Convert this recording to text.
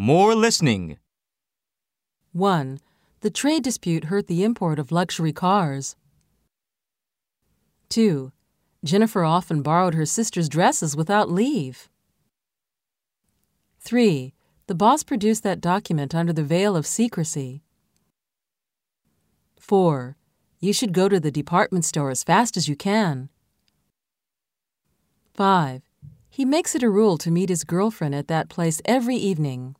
More listening. 1. The trade dispute hurt the import of luxury cars. 2. Jennifer often borrowed her sister's dresses without leave. 3. The boss produced that document under the veil of secrecy. 4. You should go to the department store as fast as you can. 5. He makes it a rule to meet his girlfriend at that place every evening.